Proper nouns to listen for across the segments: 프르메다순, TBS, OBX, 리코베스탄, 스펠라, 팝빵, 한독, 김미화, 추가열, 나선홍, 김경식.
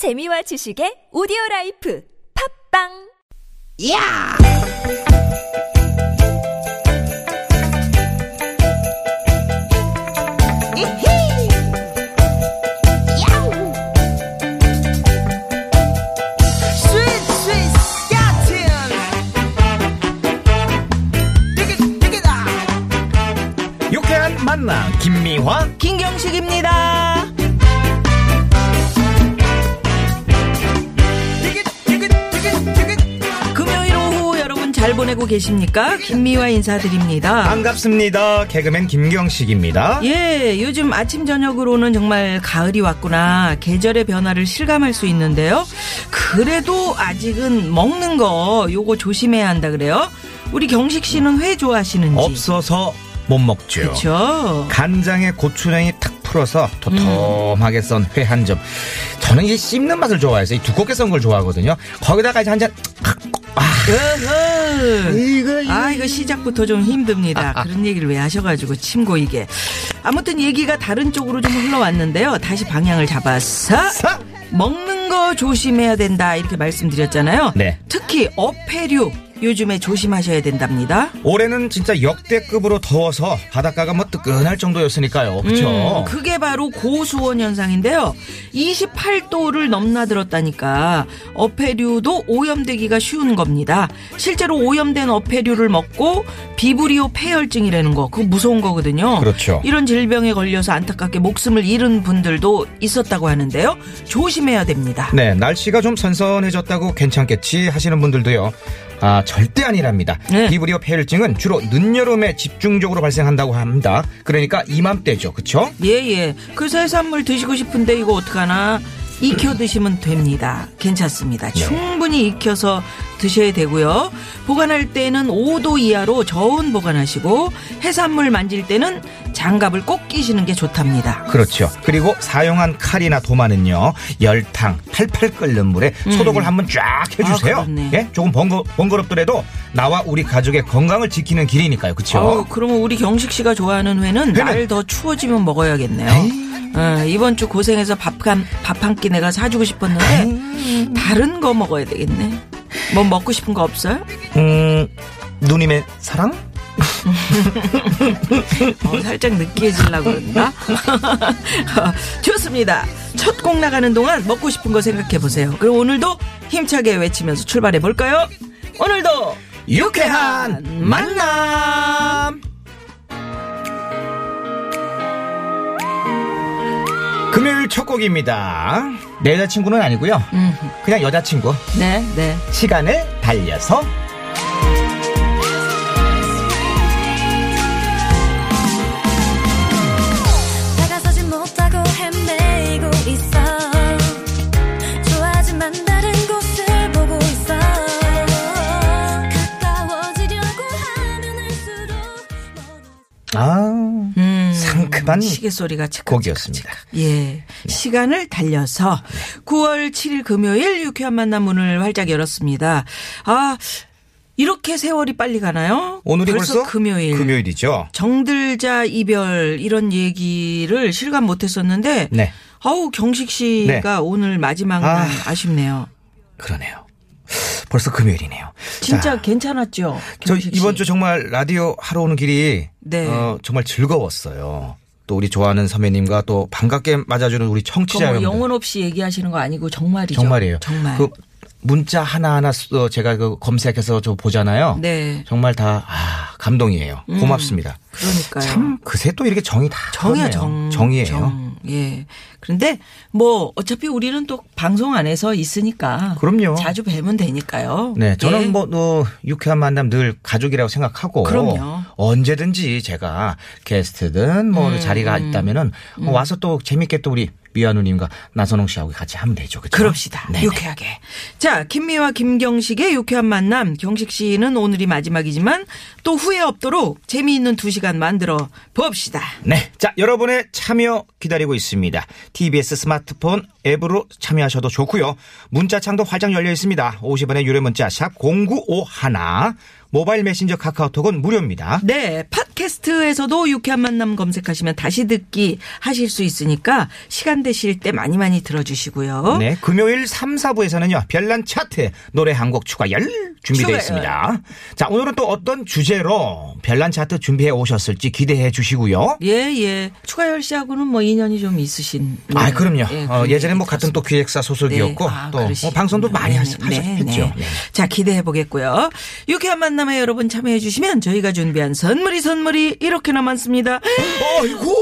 재미와 지식의 오디오라이프 팝빵. 야! 만나 김미화 김경식입니다. 금요일 오후 여러분 잘 보내고 계십니까? 김미화 인사드립니다. 반갑습니다. 개그맨 김경식입니다. 예, 요즘 아침 저녁으로는 정말 가을이 왔구나, 계절의 변화를 실감할 수 있는데요. 그래도 아직은 먹는 거 요거 조심해야 한다 그래요. 우리 경식 씨는 회 좋아하시는지? 없어서 못 먹죠. 그렇죠. 간장에 고추냉이 탁 풀어서 도톰하게 썬 회 한 점. 저는 이 씹는 맛을 좋아해서 이 두껍게 썬 걸 좋아하거든요. 거기다가 이제 한 잔. 이거 시작부터 좀 힘듭니다. 그런 얘기를 왜 하셔가지고 침 고이게. 아무튼 얘기가 다른 쪽으로 좀 흘러왔는데요. 다시 방향을 잡아서 먹는 거 조심해야 된다 이렇게 말씀드렸잖아요. 네. 특히 어패류. 요즘에 조심하셔야 된답니다. 올해는 진짜 역대급으로 더워서 바닷가가 뭐 뜨끈할 정도였으니까요. 그렇죠? 그게 바로 고수온 현상인데요. 28도를 넘나들었다니까 어패류도 오염되기가 쉬운 겁니다. 실제로 오염된 어패류를 먹고 비브리오 폐혈증이라는 거, 그거 무서운 거거든요. 그렇죠. 이런 질병에 걸려서 안타깝게 목숨을 잃은 분들도 있었다고 하는데요. 조심해야 됩니다. 네, 날씨가 좀 선선해졌다고 괜찮겠지 하시는 분들도요. 아, 절대 아니랍니다. 네. 비브리오 폐혈증은 주로 늦여름에 집중적으로 발생한다고 합니다. 그러니까 이맘때죠. 그렇죠? 예예. 그래서 해산물 드시고 싶은데 이거 어떡하나. 익혀 드시면 됩니다. 괜찮습니다. 충분히 익혀서 드셔야 되고요. 보관할 때는 5도 이하로 저온 보관하시고 해산물 만질 때는 장갑을 꼭 끼시는 게 좋답니다. 그렇죠. 그리고 사용한 칼이나 도마는요. 열탕, 팔팔 끓는 물에 소독을 한번 쫙 해주세요. 아, 예, 조금 번거롭더라도 나와 우리 가족의 건강을 지키는 길이니까요. 그렇죠? 그러면 우리 경식 씨가 좋아하는 회는 날 더 추워지면 먹어야겠네요. 에이? 이번 주 고생해서 밥 한 끼 내가 사주고 싶었는데 다른 거 먹어야 되겠네. 뭐 먹고 싶은 거 없어요? 누님의 사랑? 살짝 느끼해지려고 그런다. 좋습니다. 첫 곡 나가는 동안 먹고 싶은 거 생각해보세요. 그럼 오늘도 힘차게 외치면서 출발해볼까요? 오늘도 유쾌한 만남. 금요일 첫 곡입니다. 내 여자친구는 아니고요. 그냥 여자친구. 네, 네. 시간을 달려서. 다가서지 못하고 헤매고 있어. 좋아하지만 다른 곳을 보고 있어. 가까워지려고 하면 할수록. 상큼한 시계 소리가 곡이었습니다. 예, 시간을 달려서 9월 7일 금요일 유쾌한 만남 문을 활짝 열었습니다. 아, 이렇게 세월이 빨리 가나요? 오늘이 벌써 금요일이죠. 정들자 이별 이런 얘기를 실감 못했었는데, 네. 아우 경식 씨가 오늘 마지막 날 아쉽네요. 그러네요. 벌써 금요일이네요. 진짜 자, 괜찮았죠? 저 이번 주 정말 라디오 하러 오는 길이 정말 즐거웠어요. 또 우리 좋아하는 선배님과 또 반갑게 맞아주는 우리 청취자 여러분. 영혼 없이 얘기하시는 거 아니고 정말이죠. 정말이에요. 정말. 그 문자 하나하나 제가 그 검색해서 저 보잖아요. 네. 정말 다 감동이에요. 고맙습니다. 그러니까요. 참 그새 또 이렇게 정이 다 정이에요. 정이에요. 예. 그런데 뭐 어차피 우리는 또 방송 안에서 있으니까. 그럼요. 자주 뵈면 되니까요. 네. 저는 유쾌한 만남 늘 가족이라고 생각하고. 그럼요. 언제든지 제가 게스트든 자리가 있다면은 와서 또 재밌게 또 우리 미화 누님과 나선홍 씨하고 같이 하면 되죠. 그렇죠? 그럽시다. 네네. 유쾌하게. 자, 김미화 김경식의 유쾌한 만남. 경식 씨는 오늘이 마지막이지만 또 후회 없도록 재미있는 2시간 만들어 봅시다. 네. 자, 여러분의 참여 기다리고 있습니다. TBS 스마트폰 앱으로 참여하셔도 좋고요. 문자창도 활짝 열려 있습니다. 50원의 유료 문자 샵 0951. 모바일 메신저 카카오톡은 무료입니다. 네. 팟캐스트에서도 유쾌한 만남 검색하시면 다시 듣기 하실 수 있으니까 시간 포함되실 때 많이 들어주시고요. 네, 금요일 3, 4부에서는요. 별난 차트 노래 한 곡 추가열 준비되어 있습니다. 자, 오늘은 또 어떤 주제로 별난 차트 준비해 오셨을지 기대해 주시고요. 예. 추가열 씨하고는 인연이 좀 있으신. 아, 그럼요. 예, 예전에 같은 또 기획사 소속이었고 네. 아, 또 방송도 많이 하셨죠. 네. 자, 기대해 보겠고요. 유쾌한 만남에 여러분 참여해 주시면 저희가 준비한 선물이 이렇게나 많습니다. 아이고.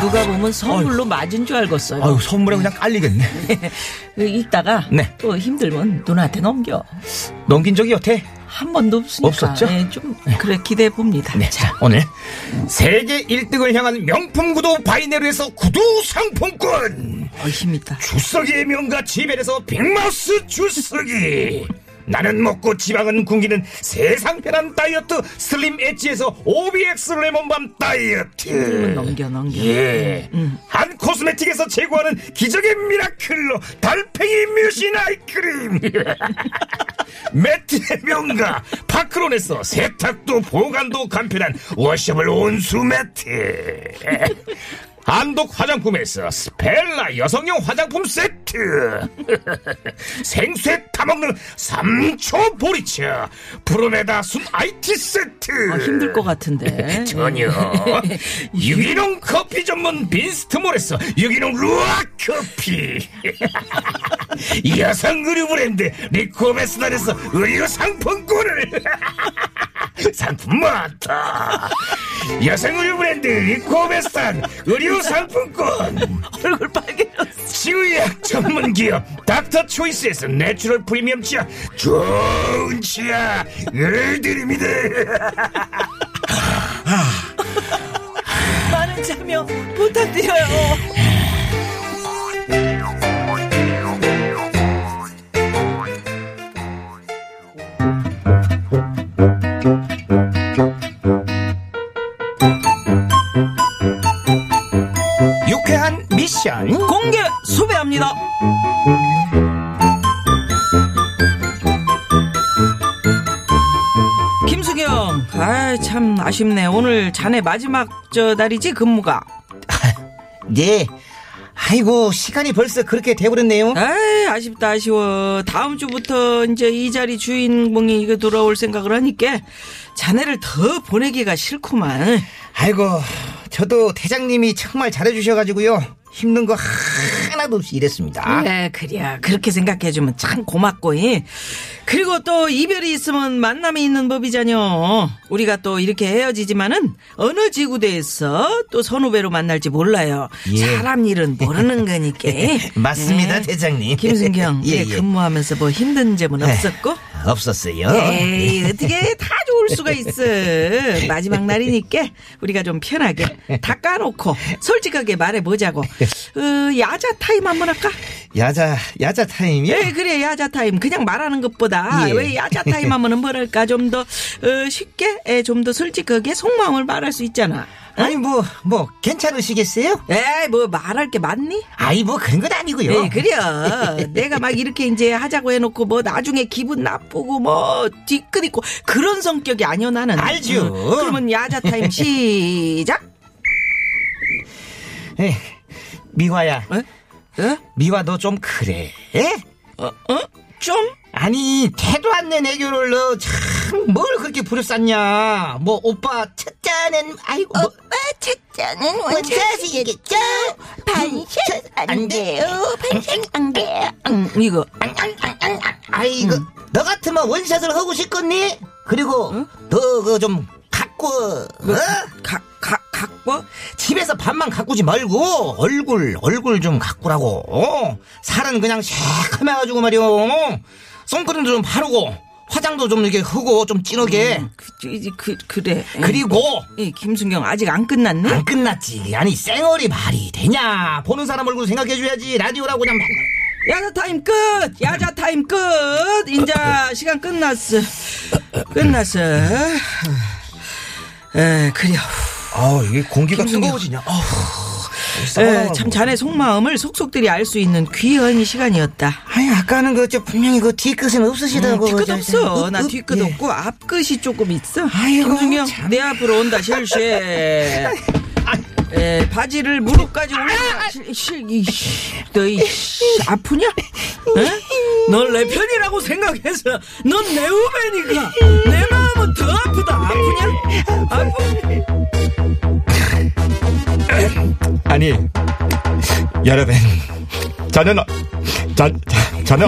누가 보면 선물로 맞은 줄 알겠어요. 아유, 선물에 그냥 깔리겠네. 읽다가 또 힘들면 누나한테 넘겨. 넘긴 적이 여태? 한 번도 없으니까. 없었죠? 네, 좀 그래 기대해 봅니다. 네, 자, 오늘 세계 1등을 향한 명품 구두 바이네르에서 구두 상품권. 힘있다. 주석이의 명가 지벨에서 빅마우스 주석이. 나는 먹고 지방은 굶기는 세상 편한 다이어트 슬림 엣지에서 OBX 레몬밤 다이어트. 넘겨. 예. 한 코스메틱에서 제공하는 기적의 미라클로 달팽이 뮤신 아이크림. 매트의 명가 파크론에서 세탁도 보관도 간편한 워셔블 온수 매트. 한독 화장품에서 스펠라 여성용 화장품 세트. 생수에 타먹는 삼초 보리차 프르메다순 IT 세트. 힘들 것 같은데. 전혀. 유기농 커피 전문 빈스트몰에서 유기농 루아 커피. 여성 의류 브랜드 리코베스탄에서 의류 상품권을. 상품 많다. 여성 의류 브랜드 리코베스탄 의류 상품권. 얼굴 빨개졌어. 치의학 전문기업 닥터초이스에서 내추럴 프리미엄 치약. 좋은 치약을 드립니다. 많은 참여 부탁드려요. 공개 수배합니다. 김수경, 참 아쉽네. 오늘 자네 마지막 날이지 근무가. 네. 아이고, 시간이 벌써 그렇게 돼버렸네요. 아쉽다. 다음 주부터 이제 이 자리 주인공이 이거 돌아올 생각을 하니까 자네를 더 보내기가 싫구만. 아이고, 저도 대장님이 정말 잘해주셔가지고요. 힘든 거 하나도 없이 일했습니다. 그래. 그렇게 생각해주면 참 고맙고. 그리고 또 이별이 있으면 만남이 있는 법이잖여. 우리가 또 이렇게 헤어지지만은 어느 지구대에서 또 선후배로 만날지 몰라요. 사람 일은 모르는 거니까. 맞습니다. 대장님. 김순경. 근무하면서 힘든 점은 없었고? 없었어요. 어떻게 다 좋을 수가 있어. 마지막 날이니까 우리가 좀 편하게 다 까놓고 솔직하게 말해보자고. 야자 타임 한번 할까? 야자 타임이요? 그래, 야자 타임. 그냥 말하는 것보다 왜 야자 타임 하면은 뭐랄까 좀 더 쉽게, 좀 더 솔직하게 속마음을 말할 수 있잖아. 아니 괜찮으시겠어요? 말할 게 많니? 아이 그런 건 아니고요. 그래요. 내가 이렇게 이제 하자고 해놓고 나중에 기분 나쁘고 뒤끝 있고 그런 성격이 아니요 나는. 알죠. 그러면 야자 타임 시작. 미화야. 미화 너 좀 그래. 좀? 아니 태도 안 낸 애교를 너 참 뭘 그렇게 부렸었냐. 오빠 첫자는 아이고 오빠 첫자는 원샷이겠죠. 반샷 안 돼요. 반샷 안 돼요. 이거 아이고 너 같으면 원샷을 하고 싶겠니? 그리고 너 그 좀 갖고 갖고? 집에서 밥만 가꾸지 말고 얼굴 좀 가꾸라고. 살은 그냥 샥하며 가지고 말이오. 선크림도 좀 바르고 화장도 좀 이렇게 하고 좀 진하게. 그래. 그리고 김순경 아직 안 끝났네? 안 끝났지. 아니 쌩얼이 말이 되냐. 보는 사람 얼굴 생각해줘야지. 라디오라고 그냥. 야자 타임 끝. 인자 시간 끝났어. 그래. 이게 공기가 뜨거워지냐. 참 자네 속마음을 속속들이 알 수 있는 귀한 시간이었다. 아까는 분명히 뒤끝은 없으시다고. 뒤끝 없어. 나 뒤끝 없고 앞끝이 조금 있어. 김준경 내 앞으로 온다 실시. 예, 바지를 무릎까지 올려. 아프냐? 에? 넌 내 편이라고 생각해서, 넌 내 후배니까 내 마음은 더 아프다. 아프냐? 아프. 아니 여러분, 저는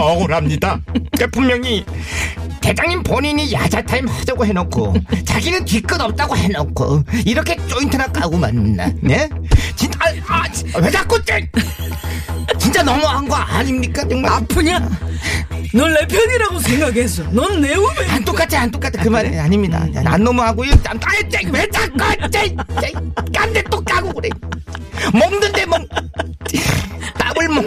억울합니다. 분명히 대장님 본인이 야자타임 하자고 해놓고 자기는 뒤끝 없다고 해놓고 이렇게 조인트나 까고만, 네? 진짜 왜 자꾸 진짜 너무한 거 아닙니까? 정말 아프냐? 넌 내 편이라고 생각했어. 넌 내 후배. 안 똑같아, 안 똑같아. 그 말이 아닙니다. 안 너무하고요. 왜 자꾸 깐데 또 까고 그래. 먹는데 밥을 먹.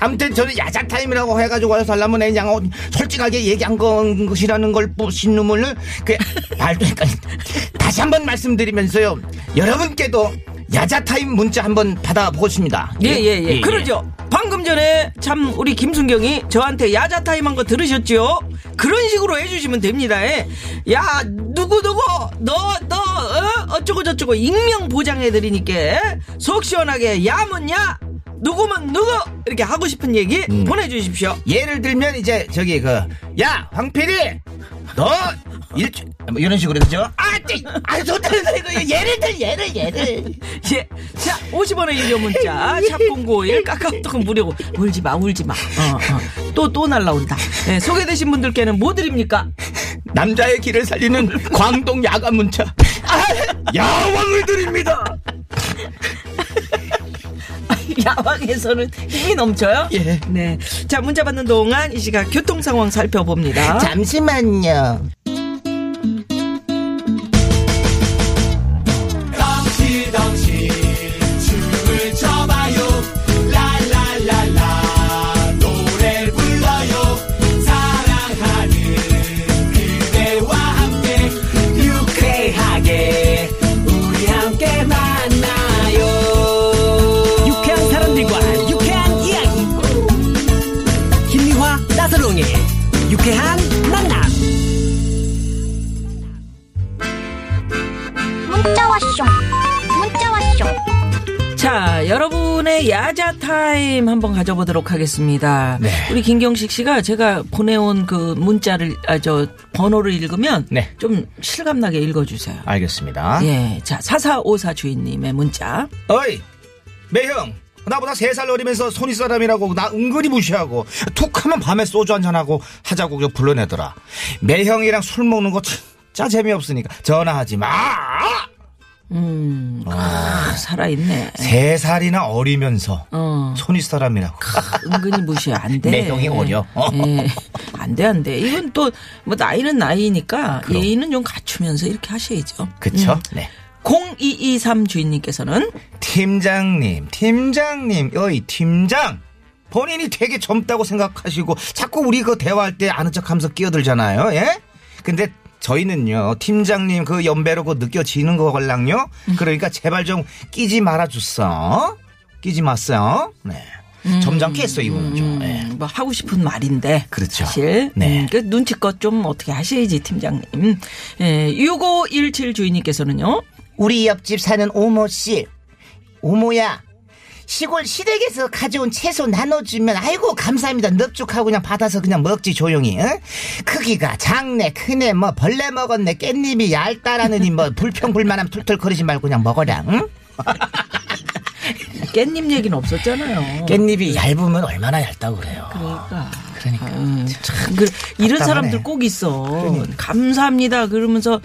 아무튼 저는 야자타임이라고 해가지고 와서 살라면 그냥 솔직하게 얘기한 것이라는 걸 보신 눈물을 그 말도 헷갈린다. 다시 한번 말씀드리면서요, 여러분께도 야자타임 문자 한번 받아보겠습니다. 예. 그러죠. 방금 전에 참 우리 김순경이 저한테 야자타임 한 거 들으셨죠? 그런 식으로 해주시면 됩니다. 야, 누구누구 너 어쩌고저쩌고 익명 보장해드리니까 속 시원하게 야면 야, 누구면 누구, 이렇게 하고 싶은 얘기 보내주십시오. 예를 들면 이제 저기 야 황필이 너 일주 뭐 이런 식으로, 그죠? 좋다는 소리고 예를. 예, 자 50원의 유료 문자 샵051 카카오톡은 무료고. 울지마. 또 날라온다. 네, 소개되신 분들께는 뭐 드립니까? 남자의 길을 살리는 광동 야간 문자 야왕을 드립니다. 야왕에서는 힘이 넘쳐요? 예. 네. 자, 문자 받는 동안 이 시각 교통 상황 살펴봅니다. 잠시만요. 나선홍의 유쾌한 만남. 문자 왔쇼. 자, 여러분의 야자 타임 한번 가져보도록 하겠습니다. 네. 우리 김경식 씨가 제가 보내온 그 문자를 번호를 읽으면, 네, 좀 실감나게 읽어주세요. 알겠습니다. 예, 자 4454 주인님의 문자. 어이, 매형. 나보다 3살 어리면서 손윗사람이라고 나 은근히 무시하고 툭하면 밤에 소주 한잔하고 하자고 불러내더라. 매형이랑 술 먹는 거 진짜 재미없으니까 전화하지 마. 살아있네. 3살이나 어리면서 손윗사람이라고 은근히 무시 안돼. 매형이 어려. 안돼. 이건 또 뭐 나이는 나이니까 예의는 좀 갖추면서 이렇게 하셔야죠. 그쵸? 0223 주인님께서는 팀장님, 어이 팀장, 본인이 되게 젊다고 생각하시고 자꾸 우리 대화할 때 아는 척하면서 끼어들잖아요. 예? 근데 저희는요, 팀장님 연배로 느껴지는 거걸랑요. 그러니까 제발 좀 끼지 말아주소. 끼지 마세요. 네. 점잖겠어 이분은 좀. 네. 뭐 하고 싶은 말인데. 그렇죠. 사실. 네. 눈치껏 좀 어떻게 하셔야지 팀장님. 예, 6517 주인님께서는요. 우리 옆집 사는 오모씨. 오모야, 시골 시댁에서 가져온 채소 나눠주면 아이고 감사합니다 넙죽하고 그냥 받아서 그냥 먹지 조용히. 응? 크기가 작네 크네 뭐 벌레 먹었네 깻잎이 얇다라느니 뭐 불평불만하면 툴툴거리지 말고 그냥 먹어라. 응? 깻잎 얘기는 없었잖아요. 깻잎이 얇으면 얼마나 얇다고 그래요. 그러니까. 참, 이런 답답하네. 사람들 꼭 있어. 그러니까. 감사합니다 그러면서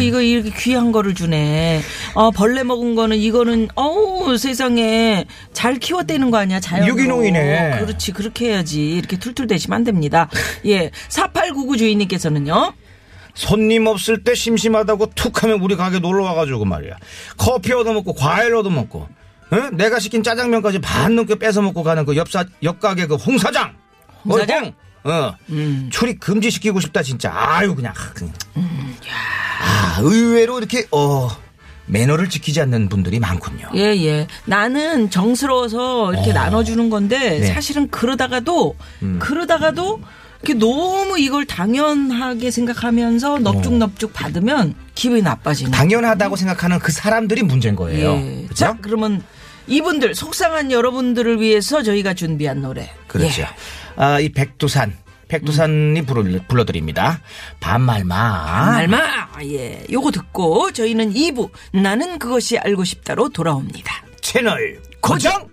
이거 이렇게 귀한 거를 주네. 벌레 먹은 거는 이거는 세상에 잘 키웠다는 거 아니야. 자연으로. 유기농이네. 그렇지, 그렇게 해야지. 이렇게 툴툴대시면 안 됩니다. 예, 4899 주인님께서는요. 손님 없을 때 심심하다고 툭하면 우리 가게 놀러 와가지고 말이야. 커피 얻어먹고 과일 얻어먹고, 응? 내가 시킨 짜장면까지 반 넘게 뺏어 먹고 가는 옆가게 홍사장. 출입 금지시키고 싶다 진짜. 아유 그냥. 의외로 이렇게 매너를 지키지 않는 분들이 많군요. 예. 나는 정스러워서 이렇게 나눠주는 건데, 네, 사실은 그러다가도 너무 이걸 당연하게 생각하면서 넙죽넙죽 받으면 기분이 나빠지는. 당연하다고 생각하는 그 사람들이 문제인 거예요. 예. 그렇죠? 자, 그러면 이분들, 속상한 여러분들을 위해서 저희가 준비한 노래. 그렇죠. 예. 아, 이 백두산이 불러드립니다. 반말마. 반말마. 예. 요거 듣고 저희는 2부 나는 그것이 알고 싶다로 돌아옵니다. 채널 고정!